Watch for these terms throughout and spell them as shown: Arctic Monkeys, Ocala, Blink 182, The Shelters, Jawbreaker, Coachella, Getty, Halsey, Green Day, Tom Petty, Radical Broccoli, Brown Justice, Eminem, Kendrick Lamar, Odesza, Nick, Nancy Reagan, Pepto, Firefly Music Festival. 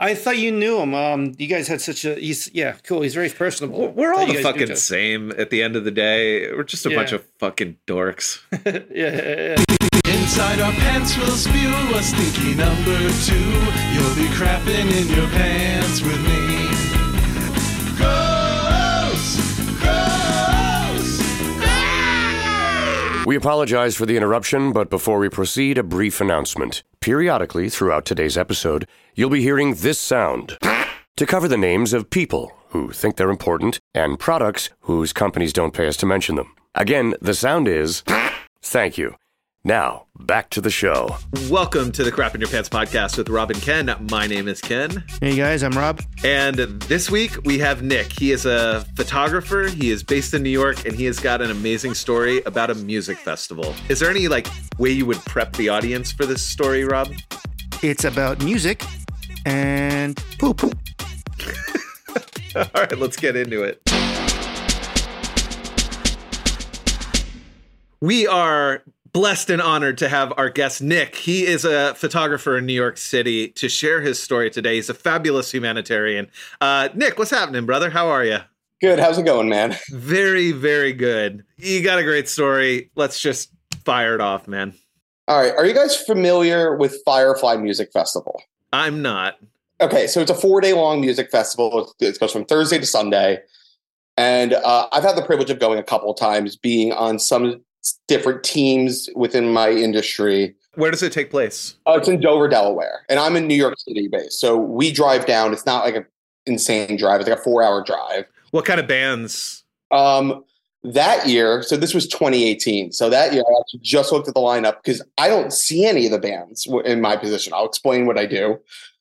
I thought you knew him. You guys had such a... yeah, cool. He's very personable. We're all the fucking same at the end of the day. We're just a bunch of fucking dorks. yeah. Inside our pants we'll spew a stinky number two. You'll be crapping in your pants with me. We apologize for the interruption, but before we proceed, a brief announcement. Periodically, throughout today's episode, you'll be hearing this sound to cover the names of people who think they're important and products whose companies don't pay us to mention them. Again, the sound is... Thank you. Now, back to the show. Welcome to the Crap in Your Pants podcast with Rob and Ken. My name is Ken. Hey guys, I'm Rob. And this week we have Nick. He is a photographer. He is based in New York and he has got an amazing story about a music festival. Is there any way you would prep the audience for this story, Rob? It's about music and poop. All right, let's get into it. We are blessed and honored to have our guest, Nick. He is a photographer in New York City to share his story today. He's a fabulous humanitarian. Nick, what's happening, brother? How are you? Good. How's it going, man? Very, very good. You got a great story. Let's just fire it off, man. All right. Are you guys familiar with Firefly Music Festival? I'm not. Okay. So it's a 4-day-long music festival. It goes from Thursday to Sunday. And I've had the privilege of going a couple of times, being on some different teams within my industry. Where does it take place? It's in Dover, Delaware. And I'm in New York City based. So we drive down. It's not like an insane drive. It's like a 4-hour drive. What kind of bands? That year, so this was 2018. So that year, I actually just looked at the lineup because I don't see any of the bands in my position. I'll explain what I do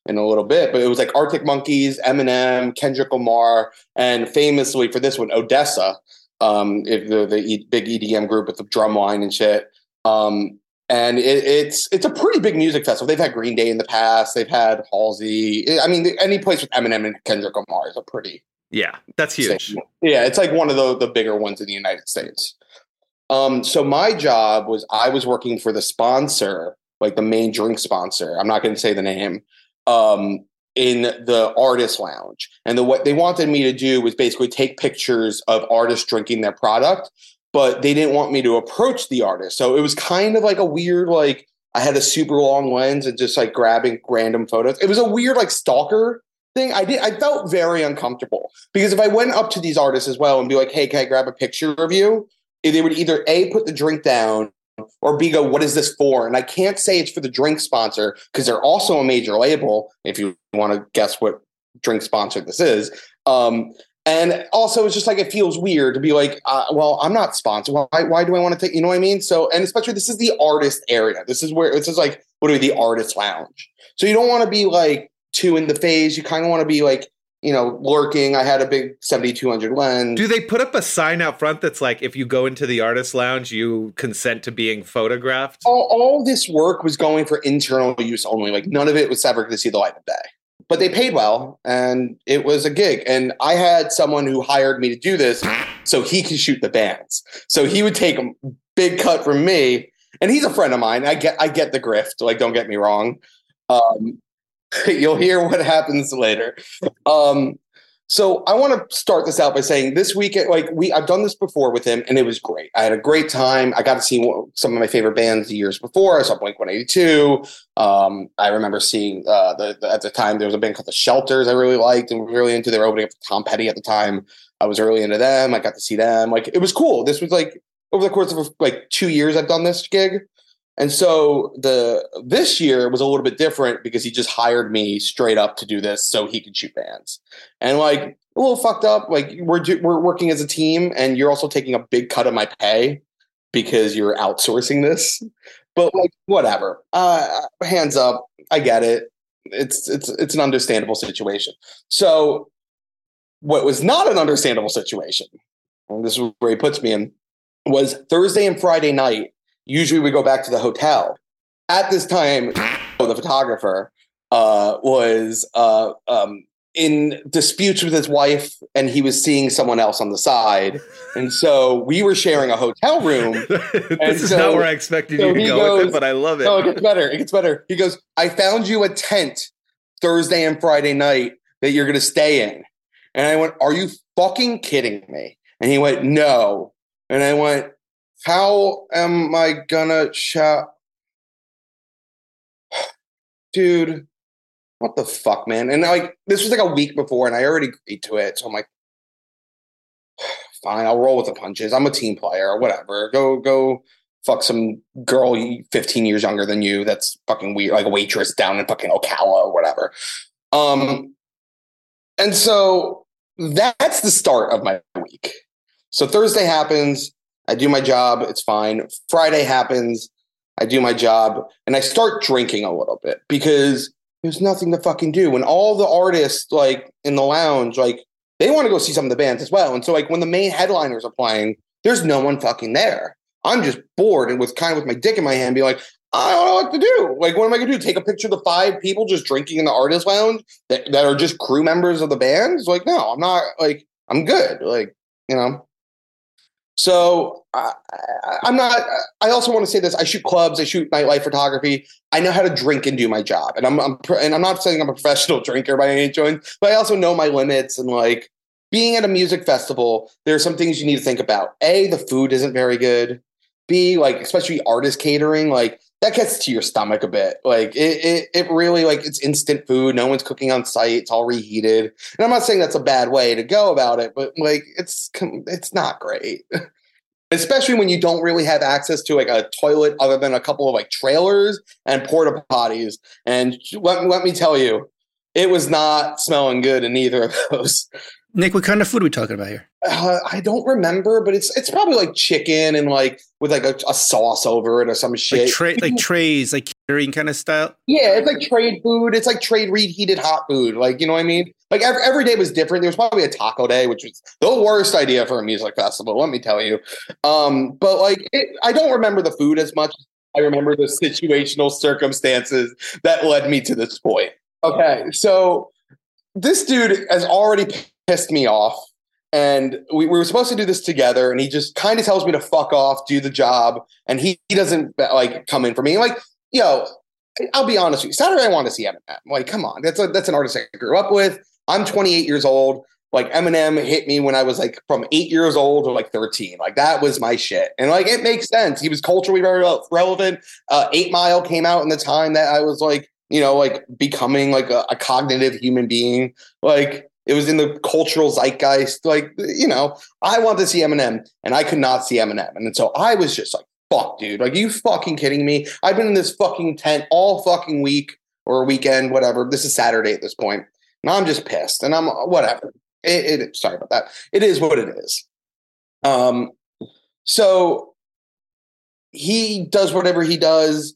in a little bit. But it was like Arctic Monkeys, Eminem, Kendrick Lamar, and famously for this one, Odesza. The big EDM group with the drum line and shit. And it's a pretty big music festival. They've had Green Day in the past. They've had Halsey. I mean, any place with Eminem and Kendrick Lamar is a pretty... Yeah, that's huge. Thing. Yeah, it's like one of the bigger ones in the United States. So my job was I was working for the sponsor, like the main drink sponsor. I'm not going to say the name. In the artist lounge. And what they wanted me to do was basically take pictures of artists drinking their product, but they didn't want me to approach the artist. So it was kind of like a weird, I had a super long lens and just grabbing random photos. It was a weird stalker thing. I felt very uncomfortable because if I went up to these artists as well and be like, hey, can I grab a picture of you? They would either A, put the drink down, or B, go, what is this for? And I can't say it's for the drink sponsor because they're also a major label, if you want to guess what drink sponsor this is. And also, it's just it feels weird to be well, I'm not sponsored. Why do I want to take, you know what I mean? So, and especially this is the artist area. This is where it's just the artist lounge. So you don't want to be too in the phase. You kind of want to be lurking. I had a big 7200 lens. Do they put up a sign out front that's if you go into the artist lounge, you consent to being photographed? All this work was going for internal use only. None of it was ever going to see the light of day. But they paid well, and it was a gig. And I had someone who hired me to do this so he could shoot the bands. So he would take a big cut from me, and he's a friend of mine. I get the grift. Don't get me wrong. You'll hear what happens later. So I want to start this out by saying this weekend, I've done this before with him and it was great. I had a great time. I got to see some of my favorite bands the years before. I saw Blink 182. I remember seeing at the time there was a band called The Shelters I really liked and really into. They were opening up for Tom Petty at the time. I was really into them. I got to see them. It was cool. This was over the course of 2 years I've done this gig. And so this year was a little bit different because he just hired me straight up to do this so he could shoot bands. And a little fucked up, we're working as a team and you're also taking a big cut of my pay because you're outsourcing this. But whatever. Hands up, I get it. It's an understandable situation. So what was not an understandable situation, and this is where he puts me in, was Thursday and Friday night. Usually we go back to the hotel. At this time, the photographer was in disputes with his wife and he was seeing someone else on the side. And so we were sharing a hotel room. This is not where I expected you to go with it, but I love it. No, it gets better. He goes, I found you a tent Thursday and Friday night that you're going to stay in. And I went, are you fucking kidding me? And he went, no. And I went, how am I going to shout? Dude, what the fuck, man? And like, this was like a week before and I already agreed to it. So I'm like, fine, I'll roll with the punches. I'm a team player or whatever. Go fuck some girl 15 years younger than you. That's fucking weird. Like a waitress down in fucking Ocala or whatever. And so that's the start of my week. So Thursday happens. I do my job. It's fine. Friday happens. I do my job and I start drinking a little bit because there's nothing to fucking do. When all the artists like in the lounge, like they want to go see some of the bands as well. And so like when the main headliners are playing, there's no one fucking there. I'm just bored and with my dick in my hand, be like, I don't know what to do. Like, what am I going to do? Take a picture of the five people just drinking in the artist lounge that are just crew members of the band? It's like, no, I'm not, like, I'm good. Like, you know. So I also want to say this. I shoot clubs. I shoot nightlife photography. I know how to drink and do my job. And I'm not saying I'm a professional drinker by any means, but I also know my limits. And like being at a music festival, there are some things you need to think about. A, the food isn't very good. B, like, especially artist catering, like that gets to your stomach a bit. Like it really, like, it's instant food. No one's cooking on site. It's all reheated. And I'm not saying that's a bad way to go about it, but like, it's not great, especially when you don't really have access to like a toilet other than a couple of like trailers and porta potties. And let me tell you, it was not smelling good in either of those. Nick, what kind of food are we talking about here? I don't remember, but it's probably like chicken and like with like a sauce over it or some shit. Like trays, like catering kind of style? Yeah, it's like trade food. It's like trade reheated hot food. Like, you know what I mean? Like every day was different. There was probably a taco day, which was the worst idea for a music festival, let me tell you. But like, I don't remember the food as much. I remember the situational circumstances that led me to this point. Okay, so this dude has already pissed me off, and we were supposed to do this together, and he just kind of tells me to fuck off, do the job, and he doesn't like come in for me. Like, yo, I'll be honest with you, Saturday I want to see Eminem. Like, come on, that's an artist I grew up with. I'm 28 years old. Like, Eminem hit me when I was like from 8 years old to like 13. Like, that was my shit, and like it makes sense. He was culturally very relevant. 8 Mile came out in the time that I was like, you know, like becoming like a cognitive human being. Like, it was in the cultural zeitgeist. Like, you know, I want to see Eminem and I could not see Eminem. And so I was just like, fuck, dude, like, you fucking kidding me? I've been in this fucking tent all fucking week or weekend, whatever. This is Saturday at this point. And I'm just pissed and I'm whatever. Sorry about that. It is what it is. So he does whatever he does.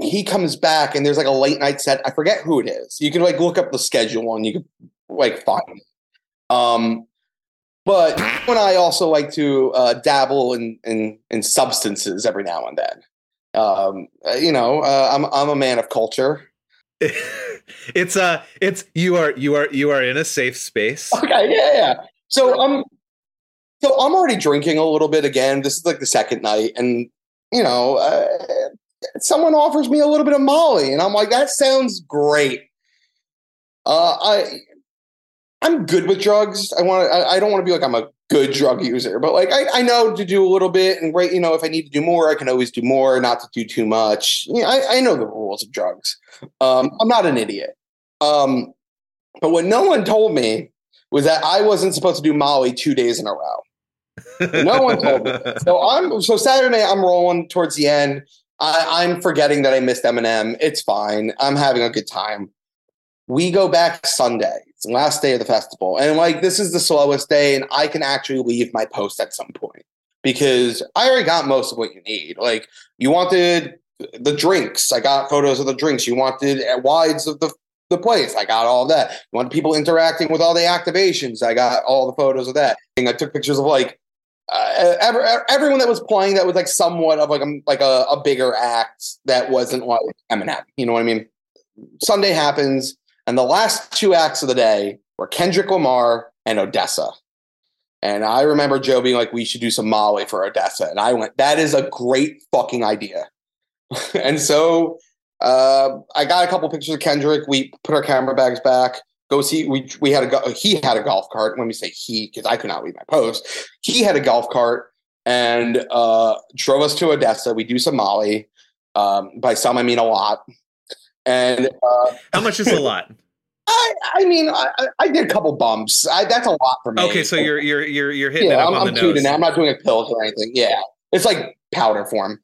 He comes back and there's like a late night set. I forget who it is. You can like look up the schedule and you can like find it. But when I also like to dabble in substances every now and then. You know, I'm a man of culture. You are in a safe space. Okay, yeah. So I'm already drinking a little bit again. This is like the second night, and you know. Someone offers me a little bit of Molly, and I'm like, that sounds great. I'm good with drugs. I don't want to be like I'm a good drug user, but like I know to do a little bit, and right, you know, if I need to do more, I can always do more, not to do too much. You know, I know the rules of drugs. I'm not an idiot. But what no one told me was that I wasn't supposed to do Molly 2 days in a row. No one told me. So Saturday I'm rolling towards the end. I'm forgetting that I missed Eminem. It's fine. I'm having a good time. We go back Sunday. It's the last day of the festival. And like, this is the slowest day. And I can actually leave my post at some point because I already got most of what you need. Like, you wanted the drinks. I got photos of the drinks. You wanted wides of the place. I got all that. You wanted people interacting with all the activations. I got all the photos of that. And I took pictures of like, everyone that was playing that was like somewhat of like a bigger act that wasn't like Eminem, you know what I mean? Sunday happens, and the last two acts of the day were Kendrick Lamar and Odesza. And I remember Joe being like, we should do some Molly for Odesza. And I went, that is a great fucking idea. And so I got a couple pictures of Kendrick. We put our camera bags back. Go see. We had a he had a golf cart. Let me say he, because I could not read my post. He had a golf cart and drove us to Odesza. We do some Molly. By some I mean a lot. And how much is a lot? I mean I did a couple bumps. That's a lot for me. Okay, so you're hitting it up on the nose. I'm not doing a pill or anything. Yeah, it's like powder form.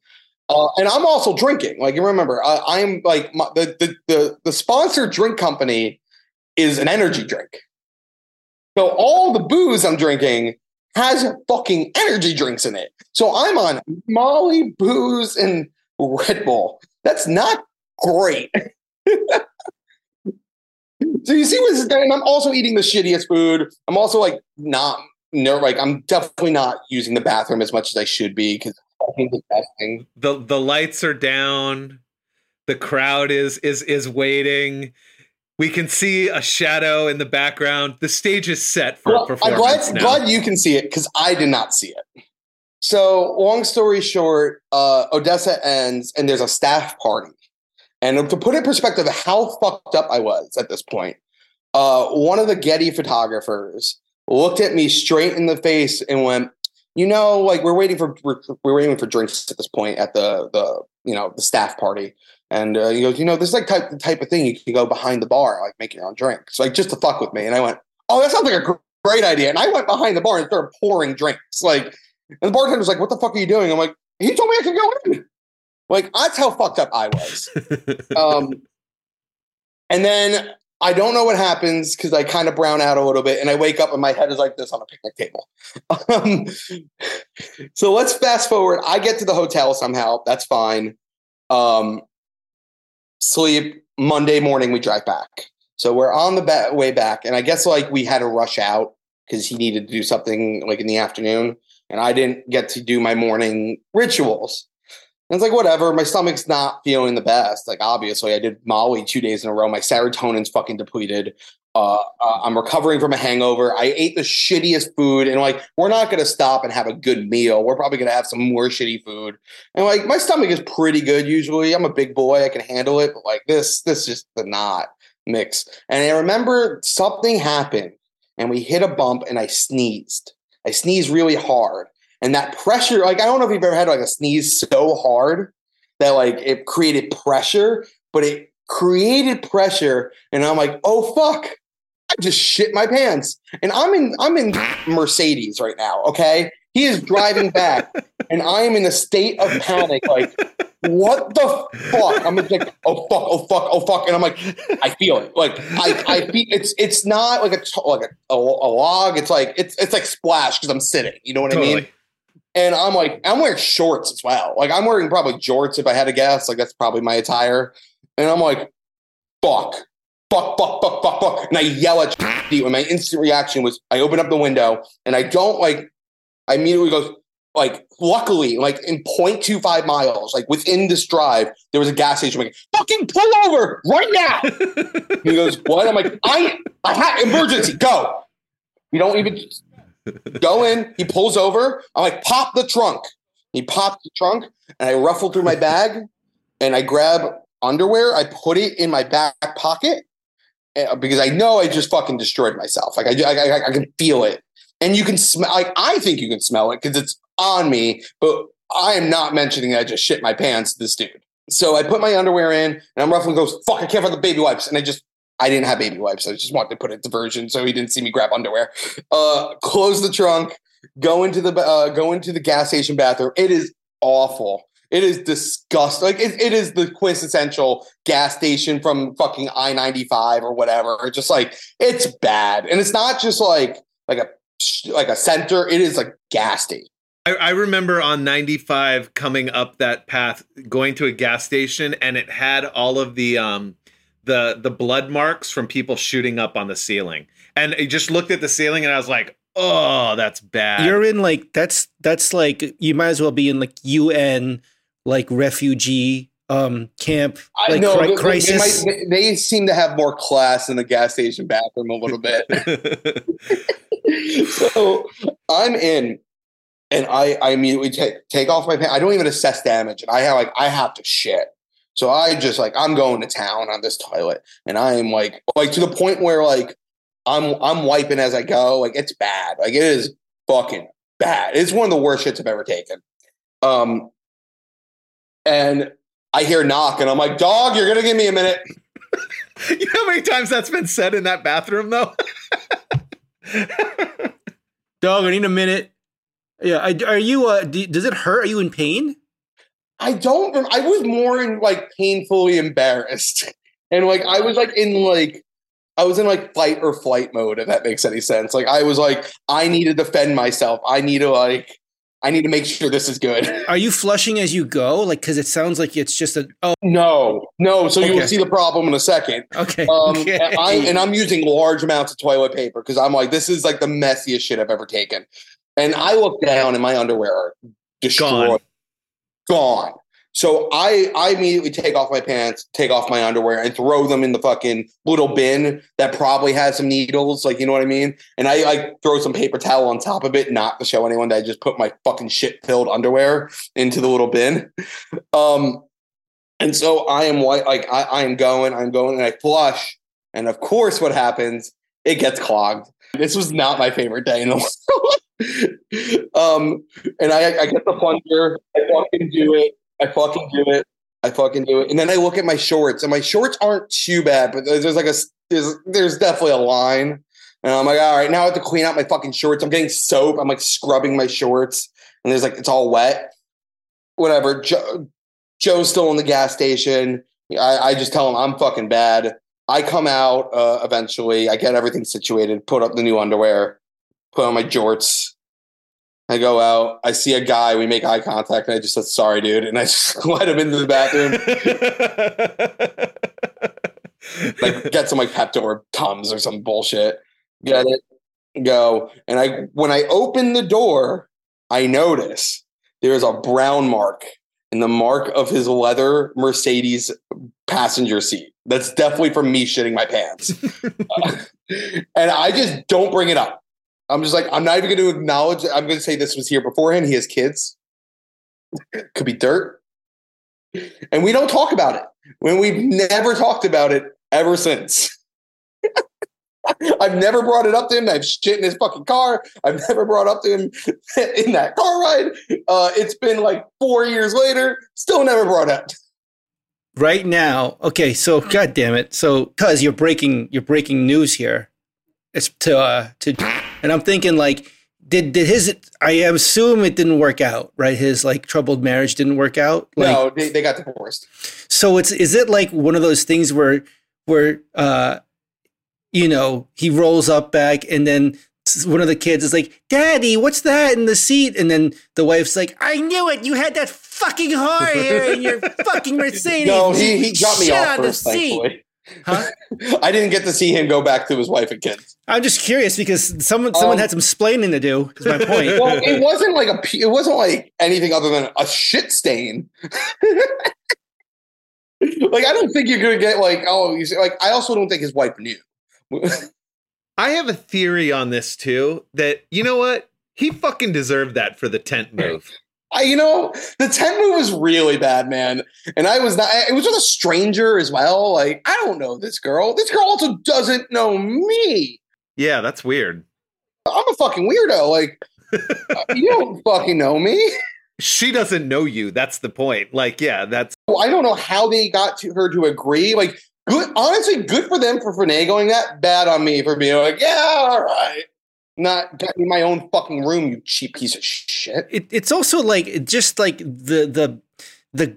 And I'm also drinking. Like, you remember, I'm like the sponsored drink company is an energy drink. So all the booze I'm drinking has fucking energy drinks in it. So I'm on Molly, booze, and Red Bull. That's not great. So you see what's there, and I'm also eating the shittiest food. I'm also like I'm definitely not using the bathroom as much as I should be, because I think the best thing. The lights are down. The crowd is waiting. We can see a shadow in the background. The stage is set for a performance. I'm glad you can see it, because I did not see it. So long story short, Odesza ends and there's a staff party. And to put in perspective how fucked up I was at this point, one of the Getty photographers looked at me straight in the face and went, you know, like, we're waiting for drinks at this point at the staff party. And he goes, you know, this is like the type of thing you can go behind the bar, like make your own drinks, so, like, just to fuck with me. And I went, oh, that sounds like a great idea. And I went behind the bar and started pouring drinks. Like, and the bartender was like, what the fuck are you doing? I'm like, he told me I could go in. Like, that's how fucked up I was. And then I don't know what happens, because I kind of brown out a little bit and I wake up and my head is like this on a picnic table. So let's fast forward. I get to the hotel somehow. That's fine. Sleep. Monday morning, we drive back. So we're on the way back. And I guess, like, we had to rush out because he needed to do something like in the afternoon. And I didn't get to do my morning rituals. And it's like, whatever. My stomach's not feeling the best. Like, obviously, I did Molly 2 days in a row. My serotonin's fucking depleted. I'm recovering from a hangover. I ate the shittiest food. And, like, we're not going to stop and have a good meal. We're probably going to have some more shitty food. And, like, my stomach is pretty good usually. I'm a big boy. I can handle it. But, like, this just did not mix. And I remember something happened. And we hit a bump. And I sneezed. I sneezed really hard. And that pressure, like, I don't know if you've ever had, like, a sneeze so hard that, like, it created pressure, but it created pressure. And I'm like, oh, fuck, I just shit my pants. And I'm in Mercedes right now, okay? He is driving back, and I am in a state of panic, like, what the fuck? I'm just like, oh, fuck. And I'm like, I feel it. Like, I feel it's not like a log. It's like splash, because I'm sitting. You know what totally. I mean? And I'm like, I'm wearing shorts as well. Like, I'm wearing probably jorts if I had to guess. Like, that's probably my attire. And I'm like, fuck. And I yell at you. And my instant reaction was, I open up the window and I immediately go, like, luckily, like, in 0.25 miles, like, within this drive, there was a gas station. I'm like, fucking pull over right now. He goes, what? I'm like, I had emergency. Go. You don't even... Go in. He pulls over. I'm like, pop the trunk. He popped the trunk, and I ruffle through my bag, and I grab underwear. I put it in my back pocket because I know I just fucking destroyed myself. Like, I can feel it, and you can smell. Like, I think you can smell it because it's on me. But I am not mentioning that I just shit my pants to this dude. So I put my underwear in, and I'm ruffling. Goes, fuck! I can't find the baby wipes, and I didn't have baby wipes. I just wanted to put it diversion so he didn't see me grab underwear. Close the trunk. Go into the gas station bathroom. It is awful. It is disgusting. Like, it is the quintessential gas station from fucking I-95 or whatever. It's just like, it's bad, and it's not just like a center. It is like gas station. I remember on 95 coming up that path, going to a gas station, and it had all of the blood marks from people shooting up on the ceiling. And I just looked at the ceiling and I was like, oh, that's bad. You're in like, that's like, you might as well be in like UN, like refugee camp. Like, I know, crisis. They seem to have more class in the gas station bathroom a little bit. So I'm in, and I immediately take off my pants. I don't even assess damage. And I have to shit. So I just like, I'm going to town on this toilet, and I am like to the point where like I'm wiping as I go. Like, it's bad. Like, it is fucking bad. It's one of the worst shits I've ever taken. And I hear knock, and I'm like, dog, you're going to give me a minute. You know how many times that's been said in that bathroom though? Dog, I need a minute. Yeah. Are you, does it hurt? Are you in pain? I was more in like painfully embarrassed. And like, I was like in like, I was in like fight or flight mode, if that makes any sense. Like, I was like, I need to defend myself. I need to make sure this is good. Are you flushing as you go? Like, because it sounds like it's just a... Oh. No. So okay. You will see the problem in a second. Okay. And I'm using large amounts of toilet paper because I'm like, this is like the messiest shit I've ever taken. And I look down and my underwear are destroyed. Gone. So I immediately take off my pants, take off my underwear, and throw them in the fucking little bin that probably has some needles. Like, you know what I mean? And I like throw some paper towel on top of it, not to show anyone that I just put my fucking shit filled underwear into the little bin. And so I am like, I'm going and I flush. And of course what happens, it gets clogged. This was not my favorite day in the world. And I get the plunger. I fucking do it. And then I look at my shorts, and my shorts aren't too bad, but there's definitely a line. And I'm like, all right, now I have to clean out my fucking shorts. I'm getting soap. I'm like scrubbing my shorts, and there's like, it's all wet. Whatever. Joe's still in the gas station. I just tell him I'm fucking bad. I come out eventually. I get everything situated, put up the new underwear, put on my jorts. I go out. I see a guy. We make eye contact, and I just said, "Sorry, dude," and I just let him into the bathroom. Like, get some like Pepto or Tums or some bullshit. Get it, go. And when I open the door, I notice there is a brown mark in the mark of his leather Mercedes passenger seat. That's definitely from me shitting my pants. And I just don't bring it up. I'm just like, I'm not even going to acknowledge it. I'm going to say this was here beforehand. He has kids. Could be dirt. And we don't talk about it. When we've never talked about it ever since. I've never brought it up to him. I've shit in his fucking car. I've never brought up to him in that car ride. It's been like 4 years later. Still never brought up. Right now. Okay. So, God damn it. So, cause you're breaking news here. It's to, and I'm thinking like, did his, I assume it didn't work out, right? His like troubled marriage didn't work out. Like, no, they got divorced. So is it like one of those things where, you know, he rolls up back and then one of the kids is like, Daddy, what's that in the seat? And then the wife's like, I knew it. You had that fucking hard hair in your fucking Mercedes. No, he got me off first, thankfully. Huh? I didn't get to see him go back to his wife and kids. I'm just curious because someone had some splaining to do. Is my point. Well, it wasn't like anything other than a shit stain. Like, I don't think you're gonna get like, oh, you see, like, I also don't think his wife knew. I have a theory on this too. That, you know what, he fucking deserved that for the tent move. The tent move was really bad, man. And it was with a stranger as well. Like, I don't know this girl. This girl also doesn't know me. Yeah, that's weird. I'm a fucking weirdo. Like, you don't fucking know me. She doesn't know you. That's the point. Like, yeah, that's. Well, I don't know how they got her to agree. Like, good, honestly, good for them for finagling that. Bad on me for being like, yeah, all right. Not get me my own fucking room, you cheap piece of shit. It's also like just like the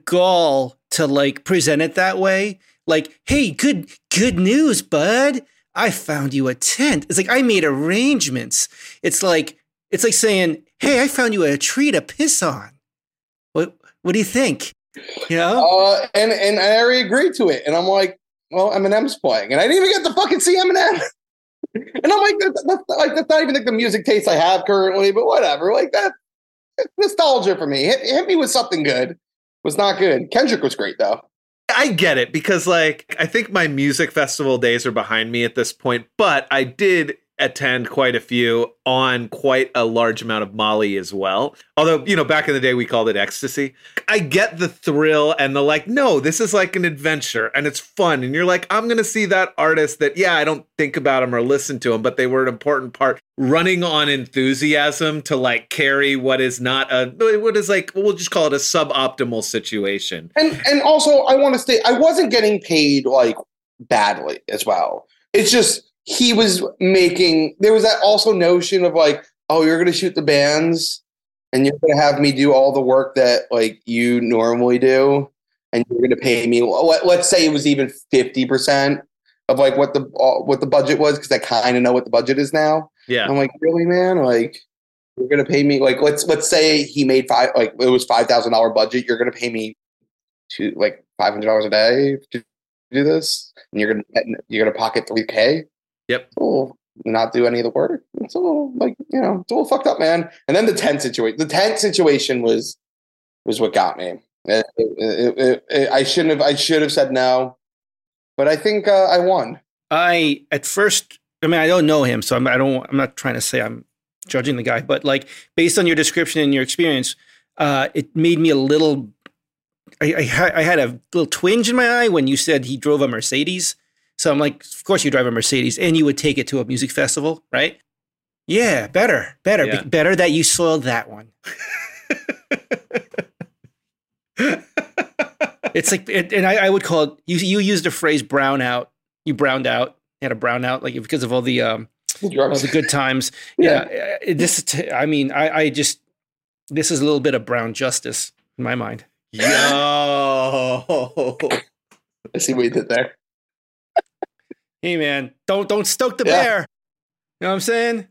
gall to like present it that way. Like, hey, good news, bud. I found you a tent. It's like, I made arrangements. It's like saying, hey, I found you a tree to piss on. What do you think? You know? And I already agreed to it. And I'm like, well, Eminem's playing, and I didn't even get to fucking see Eminem. And I'm like, that's not even like the music taste I have currently, but whatever. Like, that's nostalgia for me. Hit me with something good. Was not good. Kendrick was great, though. I get it because, like, I think my music festival days are behind me at this point, but I did attend quite a few on quite a large amount of Molly as well. Although, you know, back in the day, we called it ecstasy. I get the thrill and the like, no, this is like an adventure and it's fun. And you're like, I'm going to see that artist that, yeah, I don't think about them or listen to them, but they were an important part. Running on enthusiasm to like carry what is not a, what is like, we'll just call it a suboptimal situation. And also I want to say, I wasn't getting paid like badly as well. It's just, he was making, there was that also notion of like, oh, you're going to shoot the bands and you're going to have me do all the work that like you normally do. And you're going to pay me, let's say it was even 50% of like what the budget was. Cause I kind of know what the budget is now. Yeah. I'm like, really, man? Like you're going to pay me, like, let's say he made like it was $5,000 budget. You're going to pay me to like $500 a day to do this. And you're going to pocket $3,000. Yep. Oh, not do any of the work. It's a little like, you know, it's a little fucked up, man. And then the tent situation was what got me. I should have said no, but I think I won. I don't know him, so I'm not trying to say I'm judging the guy, but like based on your description and your experience, it made me a little. I had a little twinge in my eye when you said he drove a Mercedes. So I'm like, of course you drive a Mercedes and you would take it to a music festival, right? Yeah, better. Yeah. Better that you soiled that one. It's like, and I would call it, you used the phrase brown out. You browned out. You had a brown out like because of all the good times. Yeah. This is a little bit of Brown Justice in my mind. Yo. I see what you did there. Hey, man, don't stoke the bear. You know what I'm saying?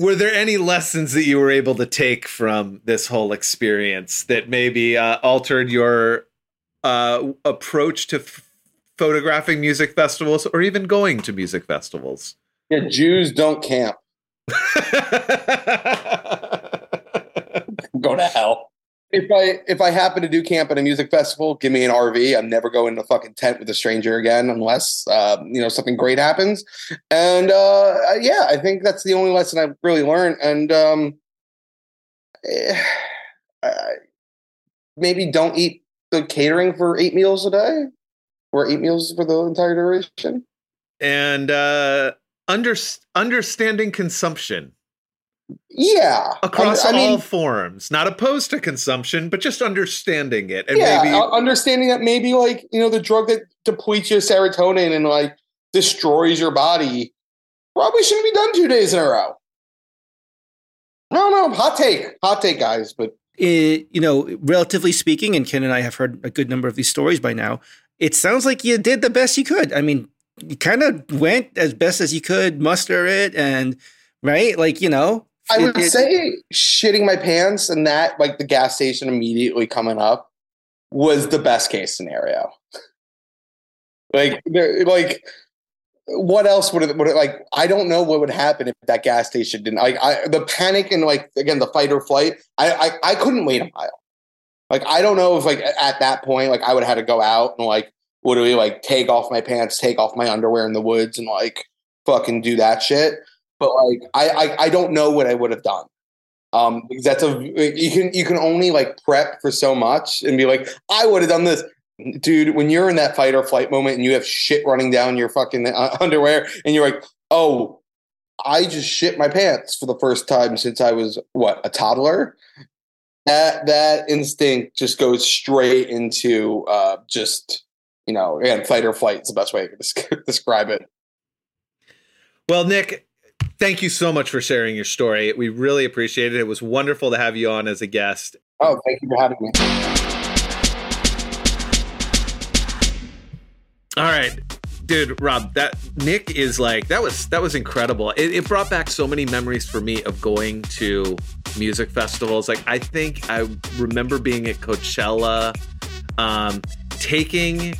Were there any lessons that you were able to take from this whole experience that maybe altered your approach to photographing music festivals or even going to music festivals? Yeah, Jews don't camp. Go to hell. If I happen to do camp at a music festival, give me an RV. I'm never going to a fucking tent with a stranger again unless, something great happens. And, I think that's the only lesson I've really learned. And maybe don't eat the catering for 8 meals a day or 8 meals for the entire duration. And understanding consumption. Yeah. Across all forms, not opposed to consumption, but just understanding it. And maybe understanding that maybe like, you know, the drug that depletes your serotonin and like destroys your body probably shouldn't be done 2 days in a row. I don't know. Hot take, guys. But, relatively speaking, and Ken and I have heard a good number of these stories by now, it sounds like you did the best you could. I mean, you kind of went as best as you could muster it and right. Like, you know. I would say shitting my pants and that, like the gas station immediately coming up, was the best case scenario. Like, what else would it like? I don't know what would happen if that gas station didn't. Like, the panic and like again the fight or flight. I couldn't wait a mile. Like, I don't know if like at that point, like I would have had to go out and like literally like take off my pants, take off my underwear in the woods, and like fucking do that shit. But like, I don't know what I would have done. Because that's you can only like prep for so much and be like, I would have done this, dude. When you're in that fight or flight moment and you have shit running down your fucking underwear and you're like, oh, I just shit my pants for the first time since I was a toddler. That instinct just goes straight into fight or flight is the best way to describe it. Well, Nick, thank you so much for sharing your story. We really appreciate it. It was wonderful to have you on as a guest. Oh, thank you for having me. All right, dude, Rob, Nick is like, that was incredible. It brought back so many memories for me of going to music festivals. Like, I think I remember being at Coachella, taking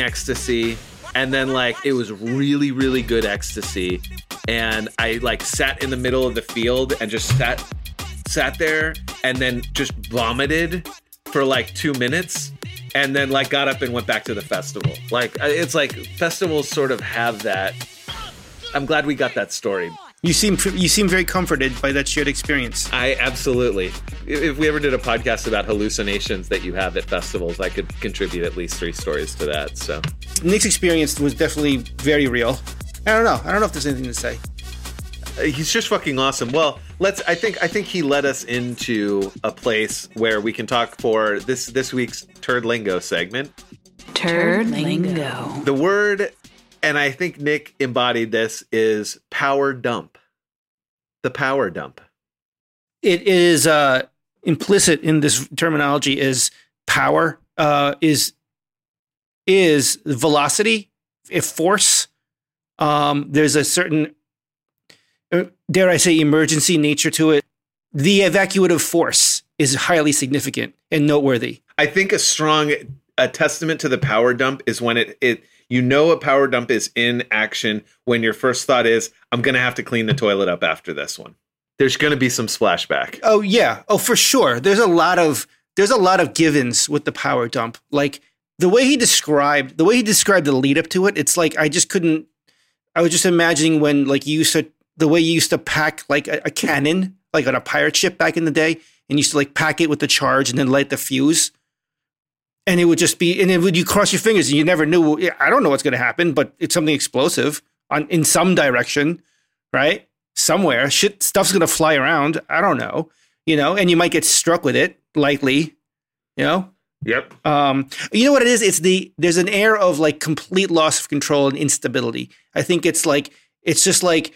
ecstasy. And then, like, it was really, really good ecstasy. And I, like, sat in the middle of the field and just sat there and then just vomited for, like, 2 minutes and then, like, got up and went back to the festival. Like, it's like festivals sort of have that I'm glad we got that story. You seem very comforted by that shared experience. I absolutely. If we ever did a podcast about hallucinations that you have at festivals, I could contribute at least 3 stories to that. So Nick's experience was definitely very real. I don't know. I don't know if there's anything to say. He's just fucking awesome. Well, I think he led us into a place where we can talk for this week's Turd Lingo segment. Turd Lingo. The word, and I think Nick embodied this, is power dump. The power dump. It is implicit in this terminology is power, is velocity, if force. There's a certain, dare I say, emergency nature to it. The evacuative force is highly significant and noteworthy. I think a testament to the power dump is when it you know, a power dump is in action when your first thought is, I'm going to have to clean the toilet up after this one. There's going to be some splashback. Oh, yeah. Oh, for sure. There's a lot of givens with the power dump. Like the way he described the lead up to it, it's like I was just imagining when like the way you used to pack like a cannon, like on a pirate ship back in the day, and you used to like pack it with the charge and then light the fuse. And it would just be, you cross your fingers and you never knew, I don't know what's going to happen, but it's something explosive in some direction, right? Somewhere, stuff's going to fly around. I don't know, and you might get struck with it lightly, Yep. You know what it is? There's an air of like complete loss of control and instability. I think it's just like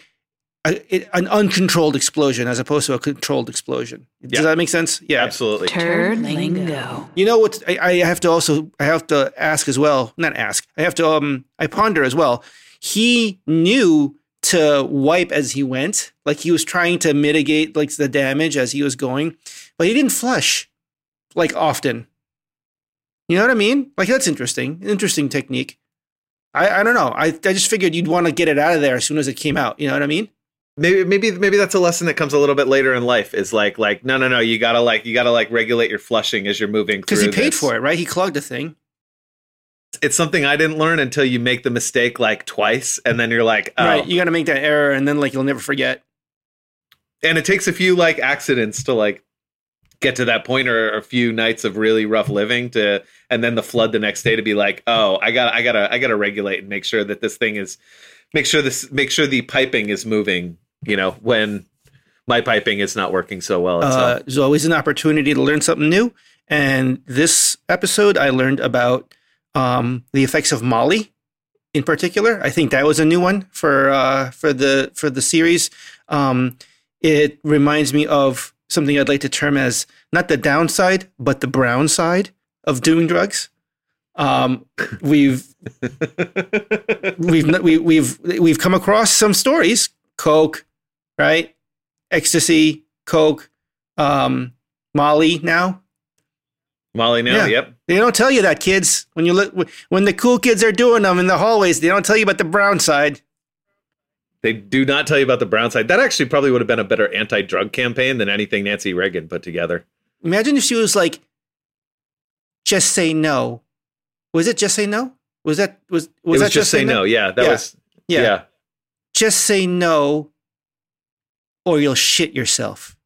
an uncontrolled explosion as opposed to a controlled explosion. Does that make sense? Yeah, absolutely. Turd lingo. You know what? I ponder as well. He knew to wipe as he went. Like he was trying to mitigate like the damage as he was going, but he didn't flush like often. You know what I mean? Like that's interesting. Interesting technique. I don't know. I just figured you'd want to get it out of there as soon as it came out. You know what I mean? Maybe that's a lesson that comes a little bit later in life. Is like no, you gotta regulate your flushing as you're moving through. Because he paid for it, right? He clogged the thing. It's something I didn't learn until you make the mistake like twice, and then you're like, oh. Right, you gotta make that error, and then like you'll never forget. And it takes a few like accidents to like get to that point, or a few nights of really rough living and then the flood the next day to be like, oh, I gotta regulate and make sure that this thing is. Make sure the piping is moving, when my piping is not working so well. There's always an opportunity to learn something new. And this episode, I learned about the effects of Molly in particular. I think that was a new one for the series. It reminds me of something I'd like to term as not the downside, but the brown side of doing drugs. We've come across some stories, coke, right? Ecstasy, coke, Molly now. Yeah. Yep. They don't tell you that, kids. When you look, when the cool kids are doing them in the hallways, they don't tell you about the brown side. They do not tell you about the brown side. That actually probably would have been a better anti-drug campaign than anything Nancy Reagan put together. Imagine if she was like, just say no. Was it just say no? Was that just say no? Yeah, that was. Just say no or you'll shit yourself.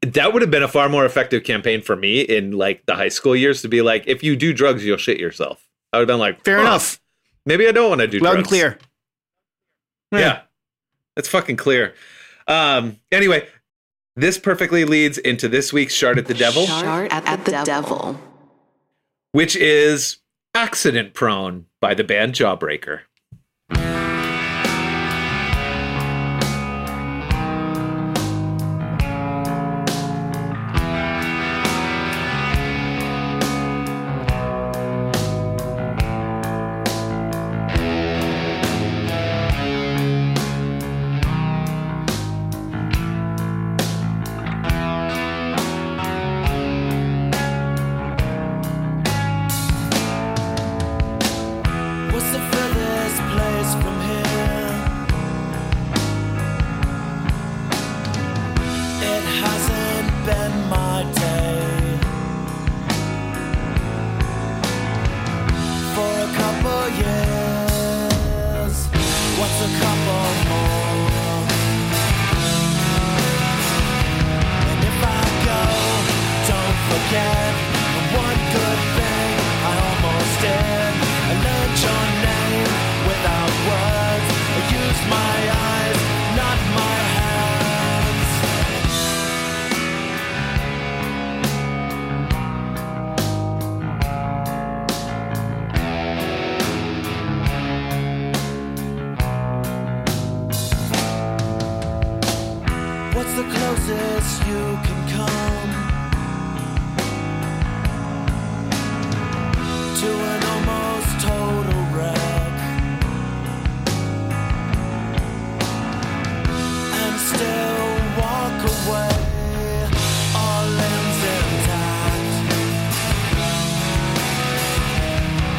That would have been a far more effective campaign for me in like the high school years to be like, if you do drugs, you'll shit yourself. I would have been like, fair enough. Maybe I don't want to do drugs. Loud and clear. Yeah. That's fucking clear. Anyway, this perfectly leads into this week's Shard at the Devil. Shard at the Devil. Which is Accident Prone by the band Jawbreaker. What's the further closest you can come to an almost total wreck, and still walk away, all ends intact.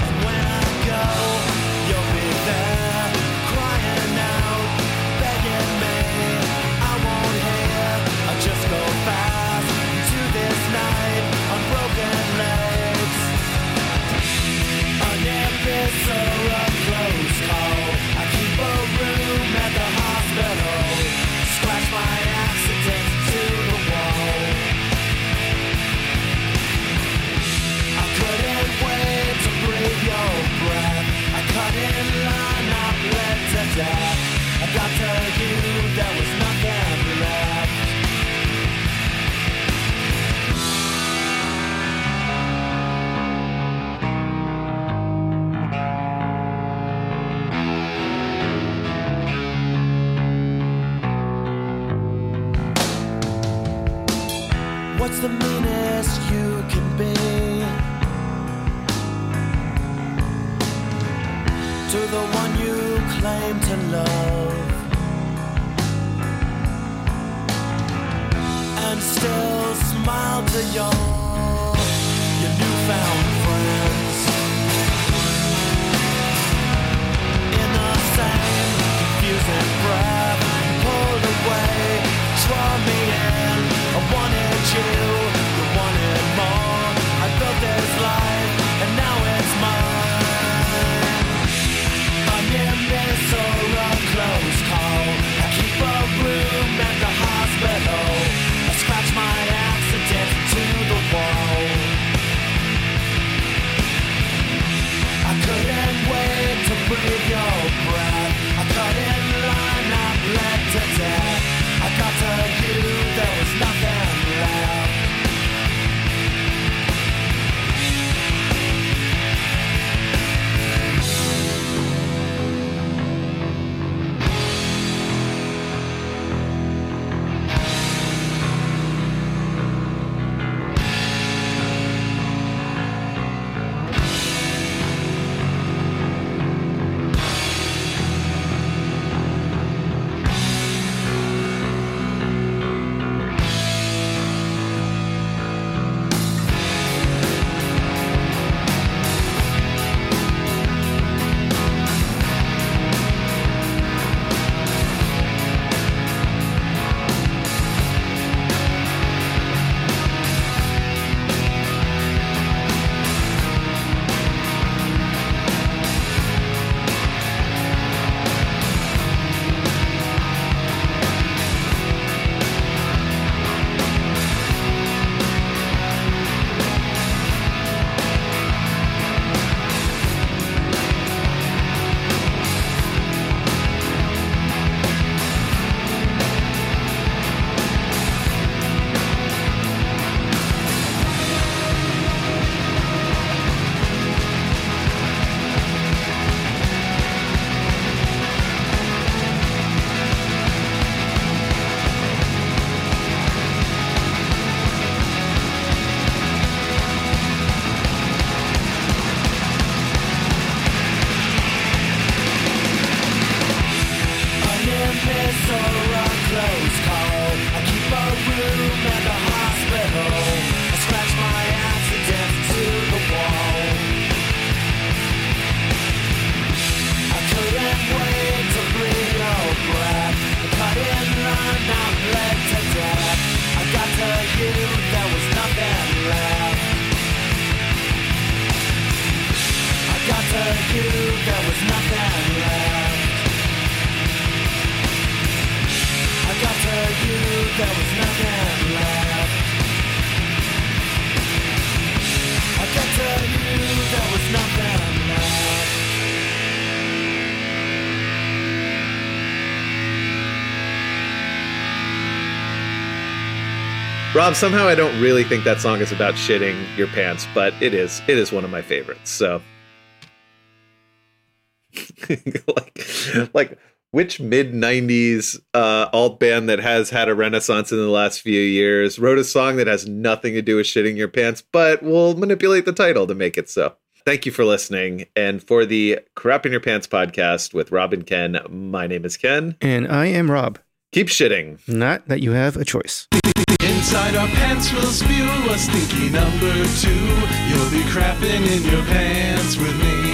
And when I go, you'll be there, crying out, begging me. I won't hear, I'll just go fast to this night on broken legs. An episode of Close Call. I keep a room at the hospital, scratch my accident to the wall. I couldn't wait to breathe your breath. I cut in line, I bled to death. I got to you, there was nothing left. What's the meanest you can be to the one you claim to love, and still smile to your newfound friends in the same confusing breath? Pulled away, draw me in. I wanted you, you wanted more. I built this life, and now it's mine. I'm in this or a close call. I keep a room at the hospital. I scratch my accident to the wall. I couldn't wait to breathe your breath. I cut in line, I bled to death. I got to you, there was nothing left. Rob, somehow I don't really think that song is about shitting your pants, but it is. It is one of my favorites. So, like Which mid-90s alt band that has had a renaissance in the last few years wrote a song that has nothing to do with shitting your pants, but will manipulate the title to make it so? Thank you for listening. And for the Crap in Your Pants podcast with Rob and Ken, my name is Ken. And I am Rob. Keep shitting. Not that you have a choice. Inside our pants we'll spew a stinky number 2. You'll be crapping in your pants with me.